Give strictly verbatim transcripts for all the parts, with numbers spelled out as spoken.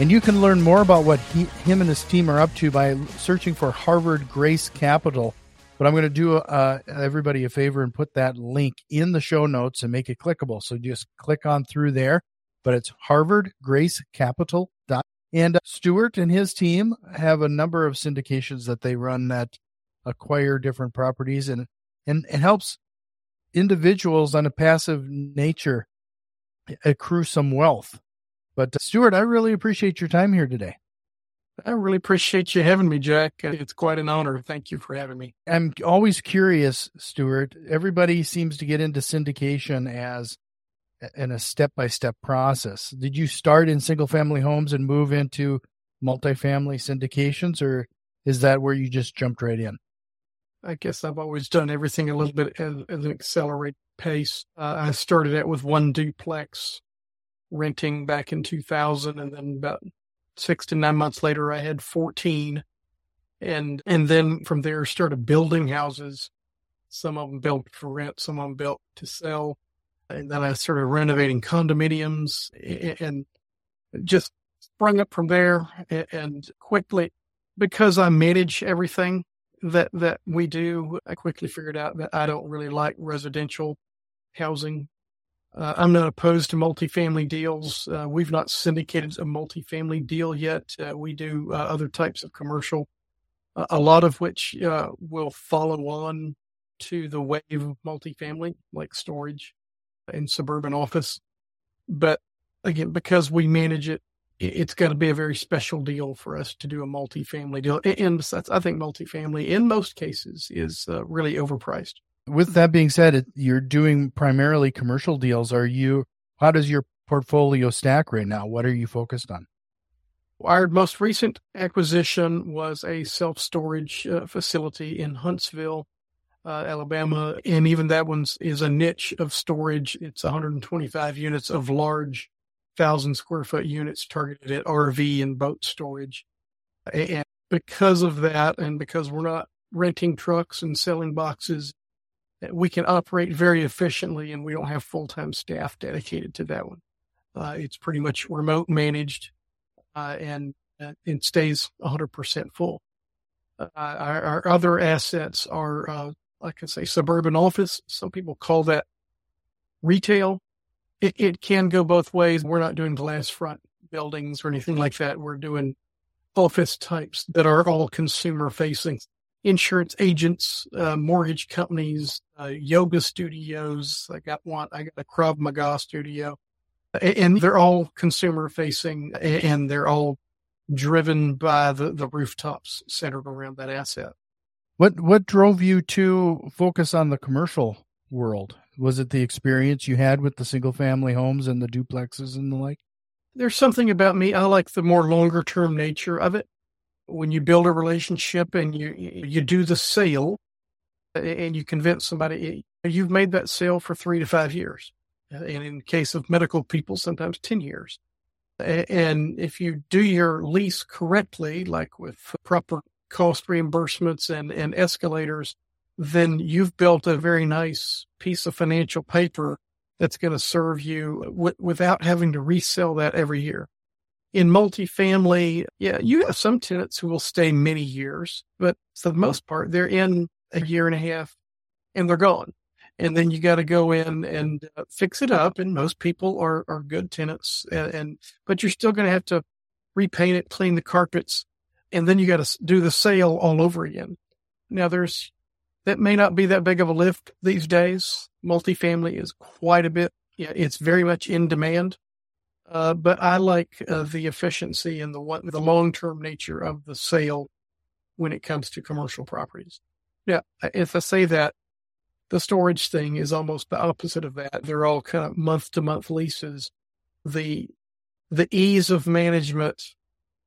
and you can learn more about what he, him and his team are up to by searching for Harvard Grace Capital. But I'm going to do uh, everybody a favor and put that link in the show notes and make it clickable. So just click on through there. But it's harvard grace capital dot com. And uh, Stewart and his team have a number of syndications that they run that acquire different properties and and, and helps individuals on a passive nature accrue some wealth. But uh, Stewart, I really appreciate your time here today. I really appreciate you having me, Jack. It's quite an honor. Thank you for having me. I'm always curious, Stewart. Everybody seems to get into syndication as in a step-by-step process. Did you start in single-family homes and move into multifamily syndications, or is that where you just jumped right in? I guess I've always done everything a little bit at, at an accelerated pace. Uh, I started out with one duplex renting back in two thousand, and then about six to nine months later, I had fourteen. And and then from there, started building houses. Some of them built for rent, some of them built to sell. And then I started renovating condominiums and just sprung up from there. And quickly, because I manage everything that, that we do, I quickly figured out that I don't really like residential housing. Uh, I'm not opposed to multifamily deals. Uh, we've not syndicated a multifamily deal yet. Uh, we do uh, other types of commercial, uh, a lot of which uh, will follow on to the wave of multifamily, like storage and suburban office. But again, because we manage it, it's got to be a very special deal for us to do a multifamily deal. And besides, I think multifamily in most cases is uh, really overpriced. With that being said, you're doing primarily commercial deals. Are you? How does your portfolio stack right now? What are you focused on? Our most recent acquisition was a self-storage uh, facility in Huntsville, uh, Alabama, and even that one is a niche of storage. It's one hundred twenty-five units of large, thousand square foot units targeted at R V and boat storage. And because of that, and because we're not renting trucks and selling boxes, we can operate very efficiently, and we don't have full-time staff dedicated to that one. Uh, it's pretty much remote managed, uh, and uh, it stays one hundred percent full. Uh, our, our other assets are, uh, like I say, suburban office. Some people call that retail. It, it can go both ways. We're not doing glass front buildings or anything like that. We're doing office types that are all consumer-facing. Insurance agents, uh, mortgage companies, uh, yoga studios. I got one. I got a Krav Maga studio, and they're all consumer facing, and they're all driven by the, the rooftops centered around that asset. What what drove you to focus on the commercial world? Was it the experience you had with the single family homes and the duplexes and the like? There's something about me. I like the more longer term nature of it. When you build a relationship and you you do the sale and you convince somebody, you've made that sale for three to five years. And in the case of medical people, sometimes ten years. And if you do your lease correctly, like with proper cost reimbursements and, and escalators, then you've built a very nice piece of financial paper that's going to serve you w- without having to resell that every year. In multifamily, yeah, you have some tenants who will stay many years, but for the most part, they're in a year and a half and they're gone. And then you got to go in and uh, fix it up. And most people are, are good tenants, and, and but you're still going to have to repaint it, clean the carpets, and then you got to do the sale all over again. Now, there's that may not be that big of a lift these days. Multifamily is quite a bit. Yeah, it's very much in demand. Uh, but I like uh, the efficiency and the one, the long-term nature of the sale when it comes to commercial properties. Yeah, if I say that, the storage thing is almost the opposite of that. They're all kind of month-to-month leases. The the ease of management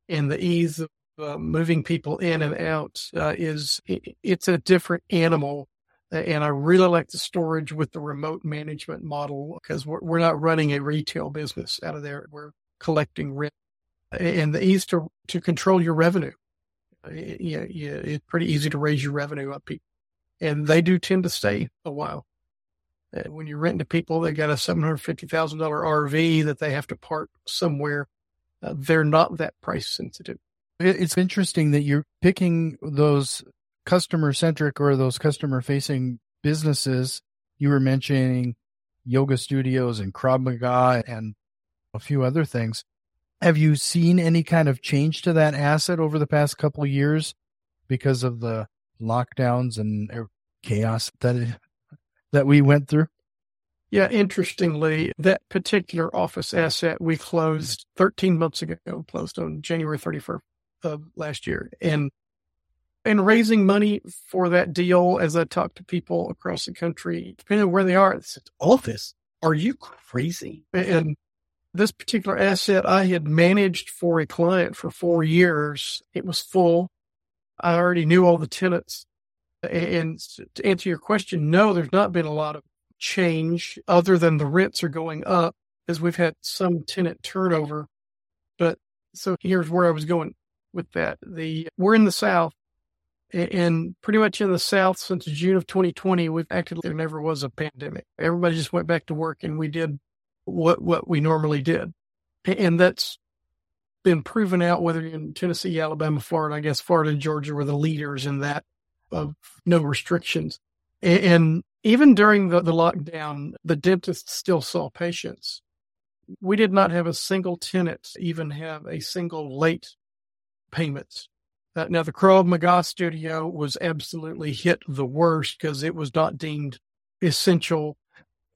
and the ease of uh, moving people in and out uh, is, it, it's a different animal. And I really like the storage with the remote management model, because we're, we're not running a retail business out of there. We're collecting rent, and the ease to, to control your revenue. It, yeah, yeah, it's pretty easy to raise your revenue up, people, and they do tend to stay a while. And when you're renting to people, they got a seven hundred fifty thousand dollars R V that they have to park somewhere. Uh, they're not that price sensitive. It's interesting that you're picking those customer-centric or those customer-facing businesses. You were mentioning yoga studios and Krav Maga and a few other things. Have you seen any kind of change to that asset over the past couple of years because of the lockdowns and chaos that that we went through? Yeah, interestingly, that particular office asset we closed thirteen months ago, closed on January thirty-first of last year. And And raising money for that deal, as I talk to people across the country, depending on where they are, it's office. Are you crazy? And this particular asset I had managed for a client for four years. It was full. I already knew all the tenants. And to answer your question, no, there's not been a lot of change other than the rents are going up as we've had some tenant turnover. But so here's where I was going with that. The we're in the South. And pretty much in the South since June of twenty twenty, we've acted like there never was a pandemic. Everybody just went back to work, and we did what what we normally did. And that's been proven out, whether in Tennessee, Alabama, Florida, I guess Florida and Georgia were the leaders in that, of no restrictions. And even during the, the lockdown, the dentists still saw patients. We did not have a single tenant even have a single late payment. Uh, now, the Krav Maga studio was absolutely hit the worst because it was not deemed essential,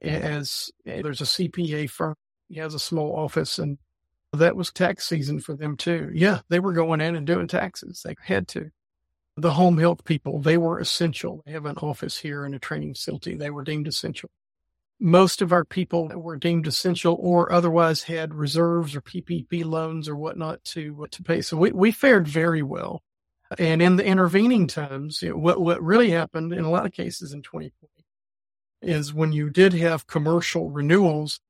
as uh, there's a C P A firm. He has a small office, and that was tax season for them, too. Yeah, they were going in and doing taxes. They had to. The home health people, they were essential. They have an office here and a training facility. They were deemed essential. Most of our people were deemed essential or otherwise had reserves or P P P loans or whatnot to to pay. So we, we fared very well. And in the intervening times, you know, what, what really happened in a lot of cases in twenty twenty is when you did have commercial renewals,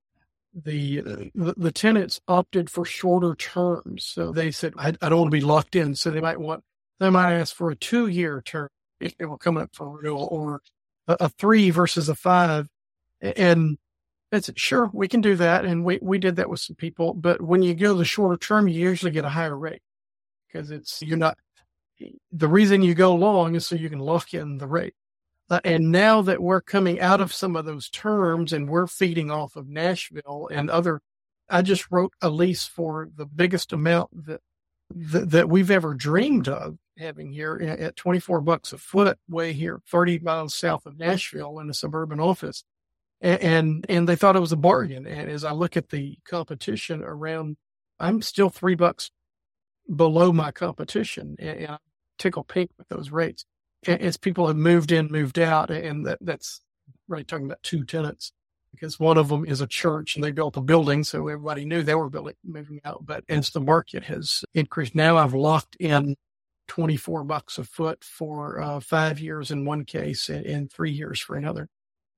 the the, the tenants opted for shorter terms. So they said, I, I don't want to be locked in. So they might want, they might ask for a two-year term if they were coming up for renewal, or a, a three versus a five. And that's it. Sure, we can do that. And we, we did that with some people. But when you go the shorter term, you usually get a higher rate, because it's, you're not, the reason you go long is so you can lock in the rate. Uh, and now that we're coming out of some of those terms and we're feeding off of Nashville and other, I just wrote a lease for the biggest amount that, that, that we've ever dreamed of having here at twenty-four bucks a foot, way here, thirty miles south of Nashville in a suburban office. And and they thought it was a bargain. And as I look at the competition around, I'm still three bucks below my competition, and, and I tickle pink with those rates. And as people have moved in, moved out, and that, that's really talking about two tenants, because one of them is a church, and they built a building, so everybody knew they were building, moving out. But as the market has increased, now I've locked in twenty-four bucks a foot for uh, five years in one case, and, and three years for another.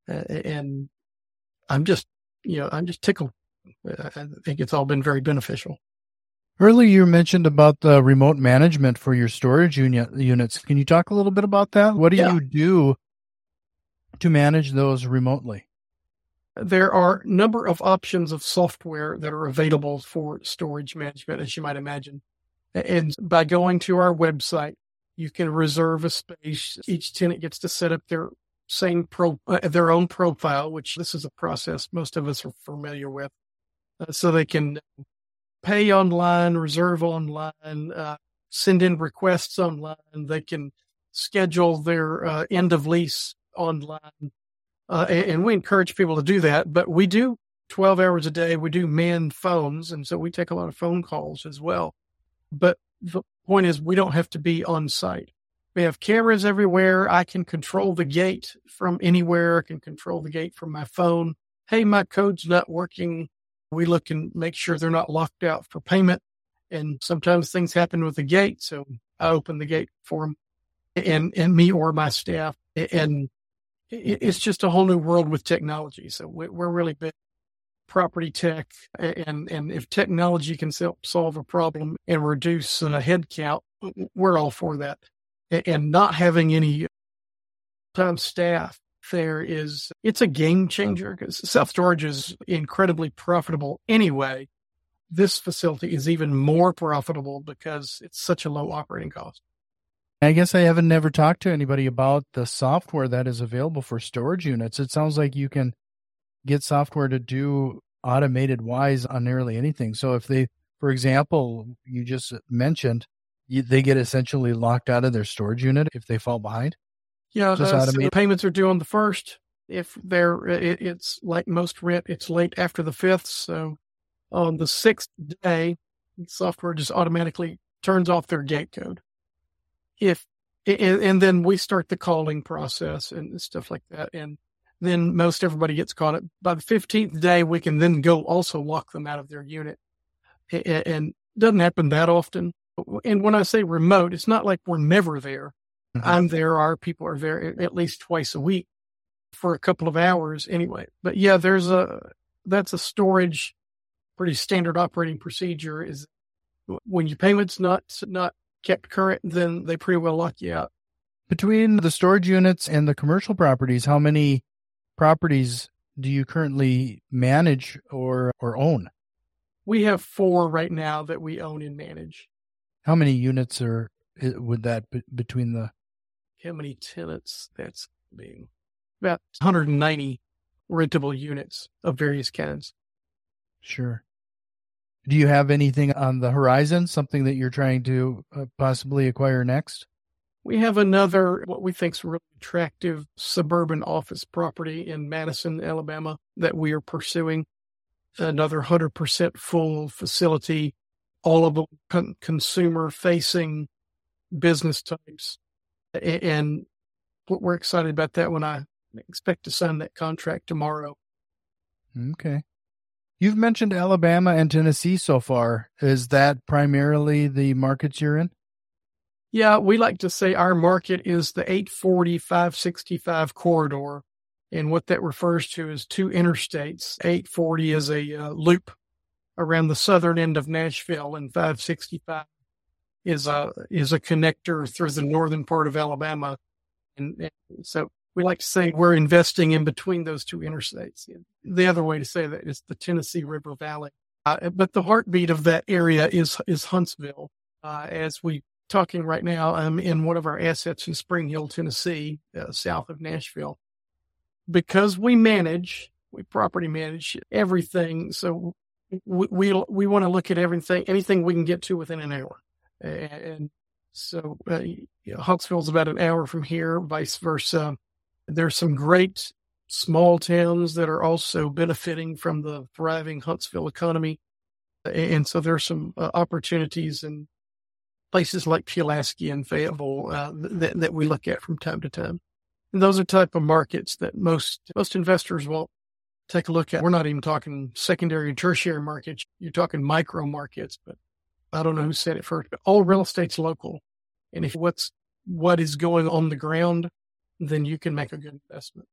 Uh, and I'm just, you know, I'm just tickled. I think it's all been very beneficial. Earlier, you mentioned about the remote management for your storage uni- units. Can you talk a little bit about that? What do yeah. you do to manage those remotely? There are a number of options of software that are available for storage management, as you might imagine. And by going to our website, you can reserve a space. Each tenant gets to set up their same pro, uh, their own profile, which this is a process most of us are familiar with. Uh, so they can pay online, reserve online, uh, send in requests online. They can schedule their uh, end of lease online. Uh, and, and we encourage people to do that, but we do twelve hours a day. We do manned phones. And so we take a lot of phone calls as well. But the point is, we don't have to be on site. We have cameras everywhere. I can control the gate from anywhere. I can control the gate from my phone. Hey, my code's not working. We look and make sure they're not locked out for payment. And sometimes things happen with the gate. So I open the gate for them and, and me or my staff. And it's just a whole new world with technology. So we're really big property tech. And, and if technology can solve a problem and reduce uh, headcount, we're all for that. And not having any time staff there is, it's a game changer because self-storage is incredibly profitable anyway. This facility is even more profitable because it's such a low operating cost. I guess I haven't never talked to anybody about the software that is available for storage units. It sounds like you can get software to do automated wise on nearly anything. So if they, for example, you just mentioned, you, they get essentially locked out of their storage unit if they fall behind. Yeah, uh, so the payments are due on the first. If they're, it, it's like most rent, it's late after the fifth. So on the sixth day, the software just automatically turns off their gate code. If and, and then we start the calling process and stuff like that. And then most everybody gets caught up. By the fifteenth day, we can then go also lock them out of their unit. And it doesn't happen that often. And when I say remote, it's not like we're never there. Mm-hmm. I'm there. Our people are there at least twice a week for a couple of hours anyway. But yeah, there's a that's a storage pretty standard operating procedure is when your payment's not not kept current, then they pretty well lock you out. Between the storage units and the commercial properties, how many properties do you currently manage or, or own? We have four right now that we own and manage. How many units are would that be between the? How many tenants? That's being about one hundred ninety rentable units of various kinds. Sure. Do you have anything on the horizon, something that you're trying to uh, possibly acquire next? We have another, what we think is really attractive suburban office property in Madison, Alabama, that we are pursuing. Another one hundred percent full facility, all of the con- consumer-facing business types. And we're excited about that when I expect to sign that contract tomorrow. Okay. You've mentioned Alabama and Tennessee so far. Is that primarily the markets you're in? Yeah, we like to say our market is the eight forty, five sixty-five corridor. And what that refers to is two interstates. eight forty is a uh, loop around the southern end of Nashville, and five sixty-five is a, is a connector through the northern part of Alabama. And, and so we like to say we're investing in between those two interstates. The other way to say that is the Tennessee River Valley. Uh, but the heartbeat of that area is is Huntsville. Uh, as we're talking right now, I'm in one of our assets in Spring Hill, Tennessee, uh, south of Nashville. Because we manage, we property manage everything. So we we, we want to look at everything, anything we can get to within an hour. And, and so uh, you know, Huntsville's about an hour from here, vice versa. There's some great small towns that are also benefiting from the thriving Huntsville economy. And so there's some uh, opportunities in places like Pulaski and Fayetteville uh, that, that we look at from time to time. And those are type of markets that most, most investors won't take a look at. We're not even talking secondary and tertiary markets. You're talking micro markets, but I don't know who said it first, but all real estate's local. And if what's, what is going on the ground, then you can make a good investment.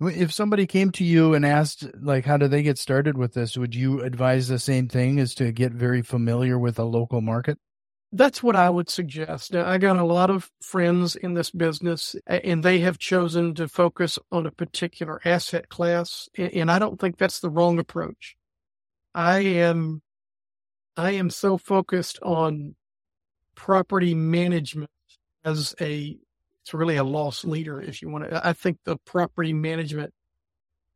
If somebody came to you and asked, like, how do they get started with this? Would you advise the same thing as to get very familiar with a local market? That's what I would suggest. Now, I got a lot of friends in this business, and they have chosen to focus on a particular asset class. And I don't think that's the wrong approach. I am, I am so focused on property management as a It's really a loss leader, if you want to. I think the property management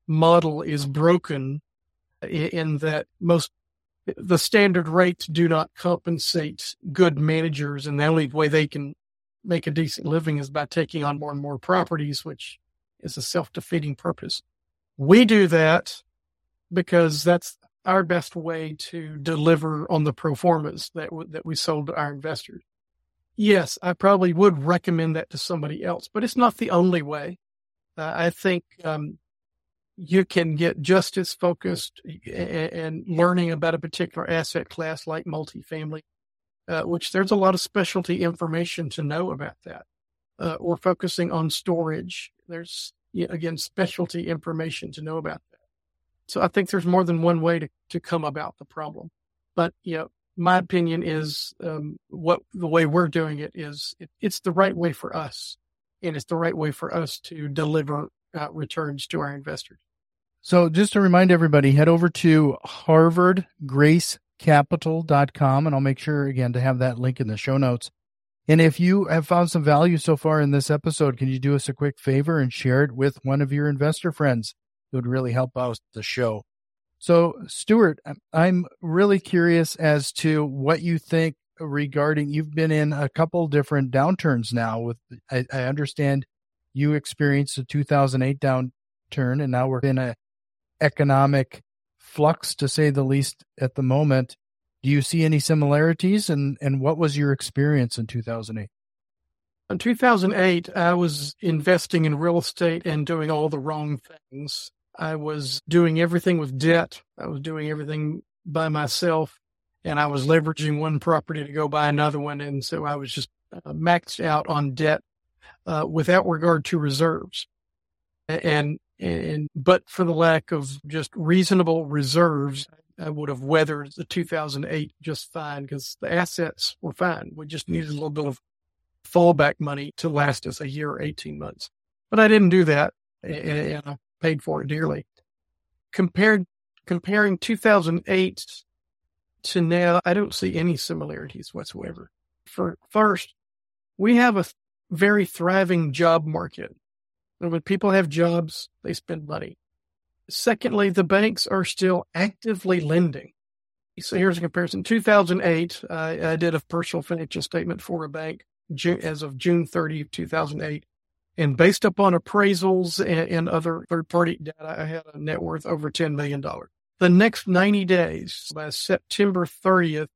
model is broken in that most the standard rates do not compensate good managers, and the only way they can make a decent living is by taking on more and more properties, which is a self-defeating purpose. We do that because that's our best way to deliver on the pro formas that w- that we sold to our investors. Yes, I probably would recommend that to somebody else, but it's not the only way. Uh, I think um, you can get just as focused and, and learning about a particular asset class like multifamily uh, which there's a lot of specialty information to know about that. Uh, or focusing on storage. There's, again, specialty information to know about that. So I think there's more than one way to, to come about the problem. But, you know, my opinion is um, what the way we're doing it is it, it's the right way for us. And it's the right way for us to deliver uh, returns to our investors. So just to remind everybody, head over to harvard grace capital dot com, and I'll make sure, again, to have that link in the show notes. And if you have found some value so far in this episode, can you do us a quick favor and share it with one of your investor friends? It would really help out the show. So, Stewart, I'm really curious as to what you think regarding, you've been in a couple different downturns now. With I, I understand you experienced the two thousand eight downturn, and now we're in an economic flux, to say the least, at the moment. Do you see any similarities, and, and what was your experience in two thousand eight? In two thousand eight, I was investing in real estate and doing all the wrong things. I was doing everything with debt. I was doing everything by myself, and I was leveraging one property to go buy another one, and so I was just maxed out on debt uh, without regard to reserves. And and but for the lack of just reasonable reserves, I would have weathered the two thousand eight just fine because the assets were fine. We just needed a little bit of fallback money to last us a year or eighteen months. But I didn't do that, and I paid for it dearly. Compared, comparing two thousand eight to now, I don't see any similarities whatsoever. For first, we have a very thriving job market. And when people have jobs, they spend money. Secondly, the banks are still actively lending. So here's a comparison. two thousand eight, I, I did a personal financial statement for a bank June, as of June thirtieth, two thousand eight. And based upon appraisals and, and other third-party data, I had a net worth over ten million dollars. The next ninety days, by September thirtieth,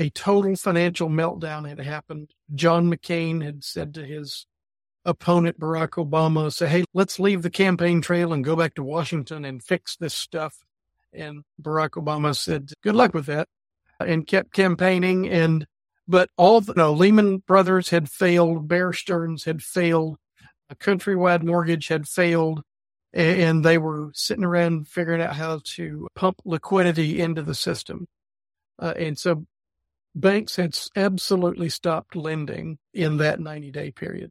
a total financial meltdown had happened. John McCain had said to his opponent, Barack Obama, say, hey, let's leave the campaign trail and go back to Washington and fix this stuff. And Barack Obama said, good luck with that, and kept campaigning. And but all the, no, Lehman Brothers had failed. Bear Stearns had failed. A Countrywide mortgage had failed. And they were sitting around figuring out how to pump liquidity into the system. Uh, and so banks had absolutely stopped lending in that ninety-day period.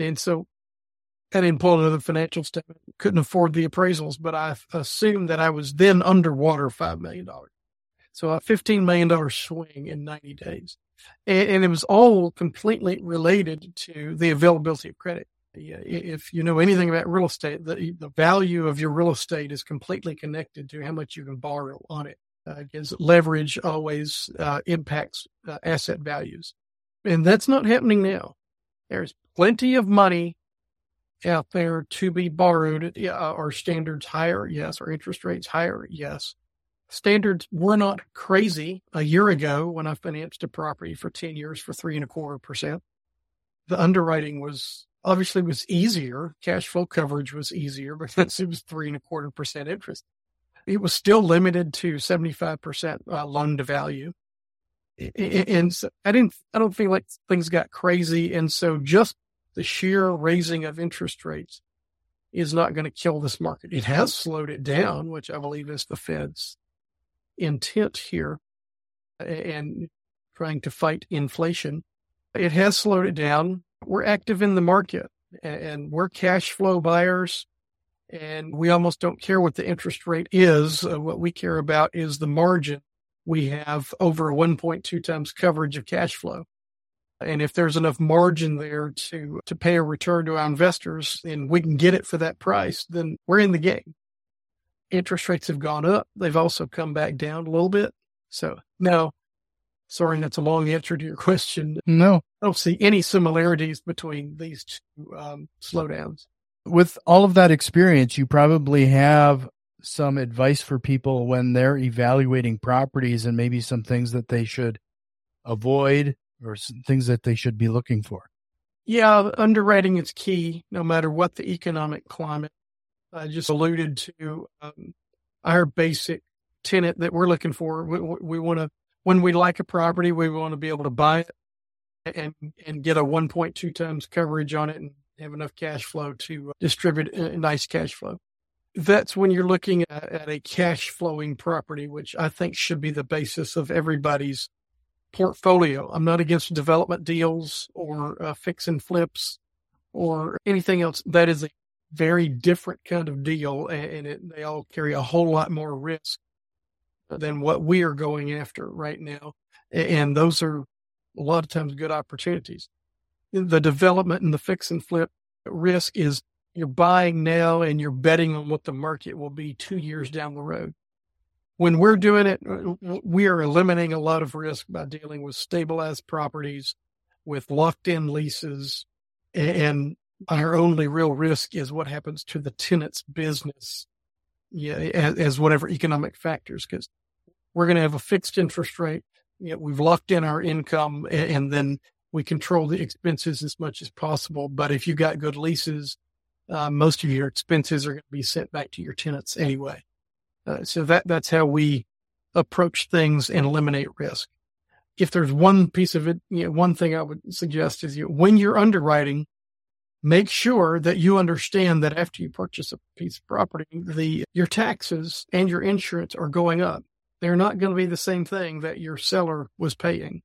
And so I didn't pull another financial statement, couldn't afford the appraisals, but I assumed that I was then underwater five million dollars. So a fifteen million dollars swing in ninety days. And, and it was all completely related to the availability of credit. If you know anything about real estate, the, the value of your real estate is completely connected to how much you can borrow on it. Uh, because leverage always uh, impacts uh, asset values. And that's not happening now. There's plenty of money out there to be borrowed. Are standards higher? Yes. Are interest rates higher? Yes. Standards were not crazy a year ago when I financed a property for ten years for three and a quarter percent. The underwriting was obviously was easier. Cash flow coverage was easier because it was three and a quarter percent interest. It was still limited to seventy-five percent loan to value. And so I didn't, I don't feel like things got crazy. And so just the sheer raising of interest rates is not going to kill this market. It has slowed it down, which I believe is the Fed's intent here and trying to fight inflation. It has slowed it down. We're active in the market and we're cash flow buyers, and we almost don't care what the interest rate is. What we care about is the margin. We have over one point two times coverage of cash flow. And if there's enough margin there to, to pay a return to our investors and we can get it for that price, then we're in the game. Interest rates have gone up. They've also come back down a little bit. So no, sorry, that's a long answer to your question. No. I don't see any similarities between these two um, slowdowns. With all of that experience, you probably have some advice for people when they're evaluating properties and maybe some things that they should avoid or some things that they should be looking for. Yeah, underwriting is key no matter what the economic climate. I just alluded to um, our basic tenet that we're looking for. We, we want to when we like a property, we want to be able to buy it and, and get a one point two times coverage on it and have enough cash flow to distribute a nice cash flow. That's when you're looking at, at a cash flowing property, which I think should be the basis of everybody's portfolio. I'm not against development deals or uh, fix and flips or anything else. That is a very different kind of deal, and it, they all carry a whole lot more risk than what we are going after right now. And those are a lot of times good opportunities. The development and the fix and flip risk is you're buying now and you're betting on what the market will be two years down the road. When we're doing it, we are eliminating a lot of risk by dealing with stabilized properties, with locked-in leases, and our only real risk is what happens to the tenant's business, yeah, as, as whatever economic factors, because we're going to have a fixed interest rate. You know, we've locked in our income, and, and then we control the expenses as much as possible. But if you got good leases, uh, most of your expenses are going to be sent back to your tenants anyway. Uh, so that that's how we approach things and eliminate risk. If there's one piece of it, you know, one thing I would suggest is you, when you're underwriting, make sure that you understand that after you purchase a piece of property, the your taxes and your insurance are going up. They're not going to be the same thing that your seller was paying.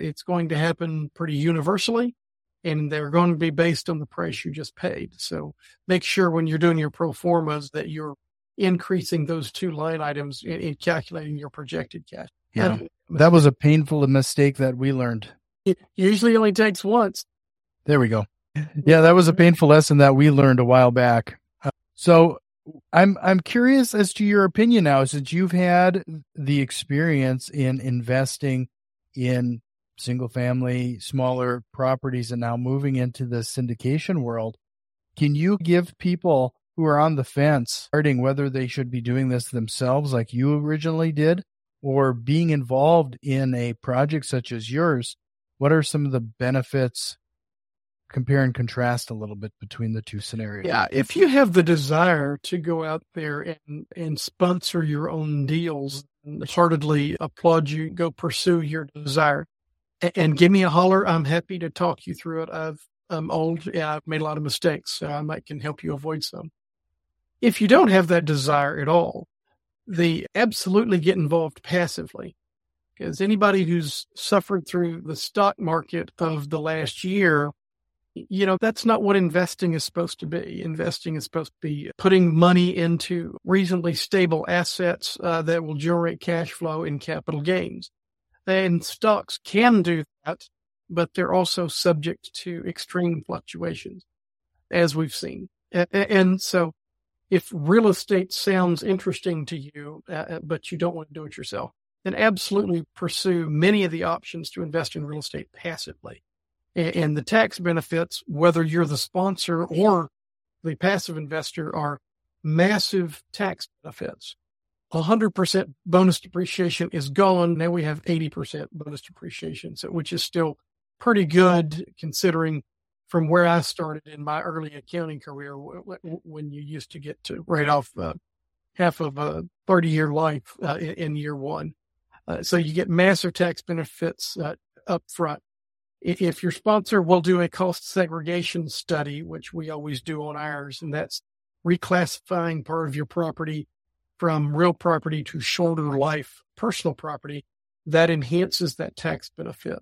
It's going to happen pretty universally, and they're going to be based on the price you just paid. So make sure when you're doing your pro formas that you're increasing those two line items in, in calculating your projected cash. Yeah, that was a painful mistake that we learned. It usually only takes once. There we go. Yeah, that was a painful lesson that we learned a while back. Uh, so I'm I'm curious as to your opinion now, since you've had the experience in investing in single family, smaller properties, and now moving into the syndication world. Can you give people who are on the fence starting whether they should be doing this themselves like you originally did or being involved in a project such as yours, what are some of the benefits? Compare and contrast a little bit between the two scenarios. Yeah, if you have the desire to go out there and, and sponsor your own deals, I heartedly applaud you. Go pursue your desire. And, and give me a holler. I'm happy to talk you through it. I've, I'm old. Yeah, I've made a lot of mistakes, so I might can help you avoid some. If you don't have that desire at all, the absolutely get involved passively. Because anybody who's suffered through the stock market of the last year, you know, that's not what investing is supposed to be. Investing is supposed to be putting money into reasonably stable assets uh, that will generate cash flow and capital gains. And stocks can do that, but they're also subject to extreme fluctuations, as we've seen. And so if real estate sounds interesting to you, uh, but you don't want to do it yourself, then absolutely pursue many of the options to invest in real estate passively. And the tax benefits, whether you're the sponsor or the passive investor, are massive tax benefits. one hundred percent bonus depreciation is gone. Now we have eighty percent bonus depreciation, so, which is still pretty good considering from where I started in my early accounting career when you used to get to write off uh, half of a thirty-year life uh, in, in year one. Uh, so you get massive tax benefits uh, up front. If your sponsor will do a cost segregation study, which we always do on ours, and that's reclassifying part of your property from real property to shorter life personal property, that enhances that tax benefit.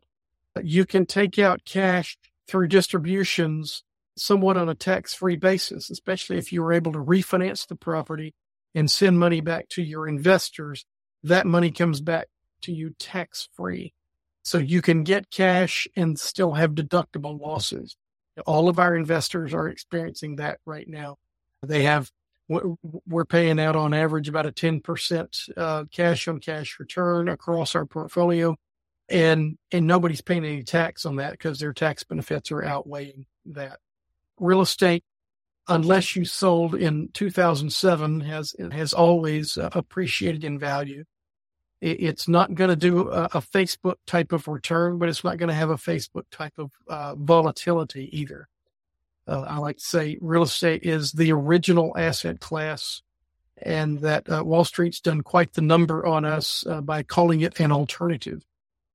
You can take out cash through distributions somewhat on a tax-free basis, especially if you were able to refinance the property and send money back to your investors. That money comes back to you tax-free. So you can get cash and still have deductible losses. All of our investors are experiencing that right now. They have, we're paying out on average about a ten percent uh, cash on cash return across our portfolio. And, and nobody's paying any tax on that because their tax benefits are outweighing that. Real estate, unless you sold in two thousand seven, has, has always appreciated in value. It's not going to do a, a Facebook type of return, but it's not going to have a Facebook type of uh, volatility either. Uh, I like to say real estate is the original asset class, and that uh, Wall Street's done quite the number on us uh, by calling it an alternative.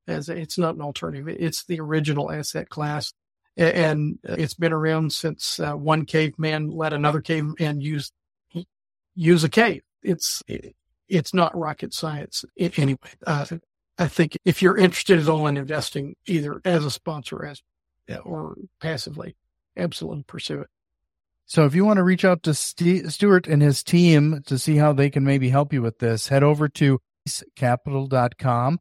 As it's not an alternative, it's the original asset class, and it's been around since uh, one caveman let another caveman use use a cave. It's it's not rocket science anyway. Uh, I think if you're interested at all in investing, either as a sponsor as or passively, absolutely pursue it. So if you want to reach out to St- Stewart and his team to see how they can maybe help you with this, head over to grace capital dot com.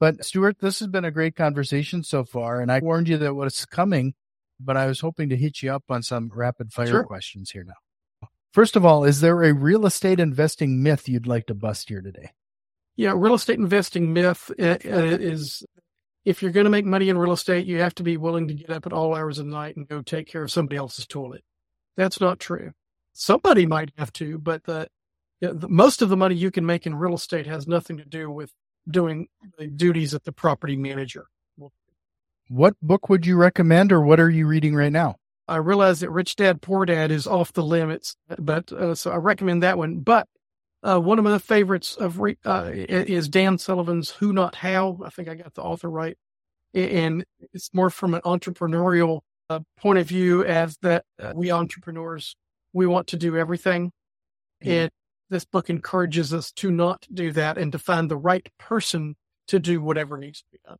But Stewart, this has been a great conversation so far, and I warned you that what's coming, but I was hoping to hit you up on some rapid fire sure. questions here now. First of all, is there a real estate investing myth you'd like to bust here today? Yeah, real estate investing myth is if you're going to make money in real estate, you have to be willing to get up at all hours of the night and go take care of somebody else's toilet. That's not true. Somebody might have to, but the, the most of the money you can make in real estate has nothing to do with doing the duties that the property manager will do. What book would you recommend, or what are you reading right now? I realize that Rich Dad Poor Dad is off the limits, but uh, so I recommend that one. But uh, one of my favorites of re- uh, is Dan Sullivan's Who Not How. I think I got the author right, and it's more from an entrepreneurial uh, point of view, as that uh, we entrepreneurs we want to do everything, mm-hmm. and this book encourages us to not do that and to find the right person to do whatever needs to be done.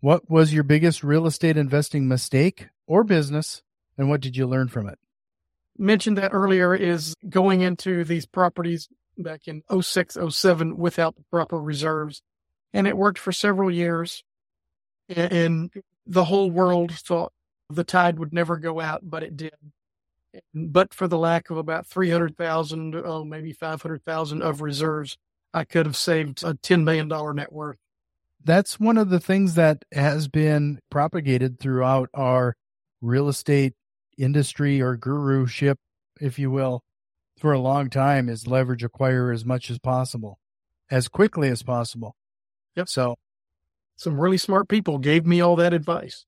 What was your biggest real estate investing mistake or business, and what did you learn from it? Mentioned that earlier is going into these properties back in oh six, oh seven without the proper reserves. And it worked for several years. And the whole world thought the tide would never go out, but it did. But for the lack of about three hundred thousand, oh, maybe five hundred thousand of reserves, I could have saved a ten million dollars net worth. That's one of the things that has been propagated throughout our real estate industry or guruship, if you will, for a long time, is leverage acquire as much as possible, as quickly as possible. Yep. So some really smart people gave me all that advice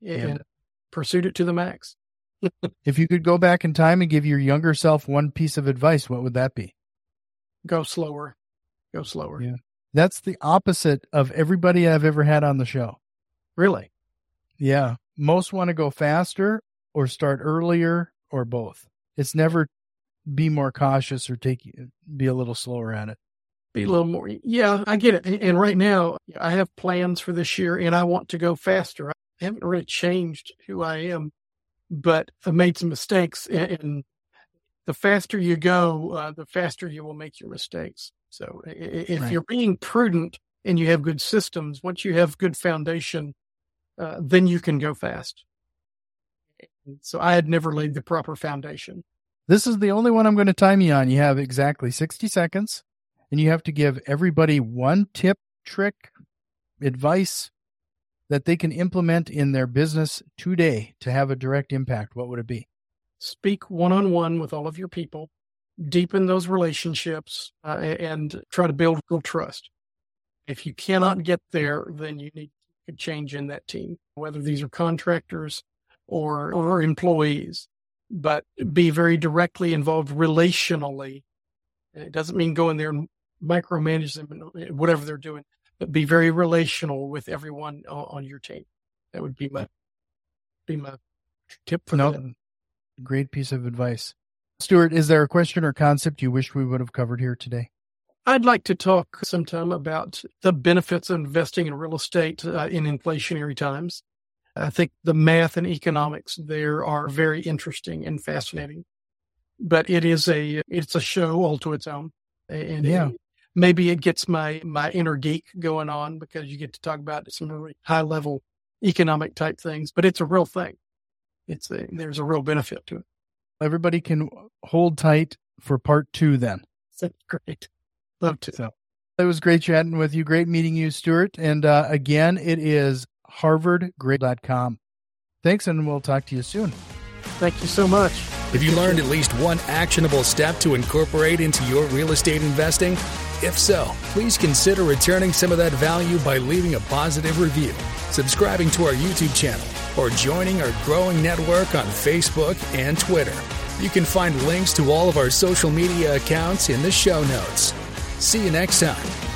and, and pursued it to the max. If you could go back in time and give your younger self one piece of advice, what would that be? Go slower. Go slower. Yeah. That's the opposite of everybody I've ever had on the show. Really? Yeah. Most want to go faster or start earlier or both. It's never be more cautious or take be a little slower at it. Be a little more. Yeah, I get it. And right now I have plans for this year and I want to go faster. I haven't really changed who I am, but I made some mistakes, and the faster you go, uh, the faster you will make your mistakes. So if right. you're being prudent and you have good systems, once you have good foundation, uh, then you can go fast. So I had never laid the proper foundation. This is the only one I'm going to time you on. You have exactly sixty seconds, and you have to give everybody one tip, trick, advice that they can implement in their business today to have a direct impact. What would it be? Speak one-on-one with all of your people, deepen those relationships, uh, and try to build real trust. If you cannot get there, then you need to change in that team, whether these are contractors or, or employees, but be very directly involved relationally. And it doesn't mean go in there and micromanage them, whatever they're doing. But be very relational with everyone on your team. That would be my be my tip for no, that. Great piece of advice. Stewart, is there a question or concept you wish we would have covered here today? I'd like to talk sometime about the benefits of investing in real estate uh, in inflationary times. I think the math and economics there are very interesting and fascinating. But it is a it's a show all to its own. And yeah. It, Maybe it gets my, my inner geek going on because you get to talk about some really high level economic type things, but it's a real thing. It's a, there's a real benefit to it. Everybody can hold tight for part two then. That's great. Love to. So, it was great chatting with you. Great meeting you, Stewart. And uh, again, it is harvard grace dot com. Thanks, and we'll talk to you soon. Thank you so much. If you learned at least one actionable step to incorporate into your real estate investing, if so, please consider returning some of that value by leaving a positive review, subscribing to our YouTube channel, or joining our growing network on Facebook and Twitter. You can find links to all of our social media accounts in the show notes. See you next time.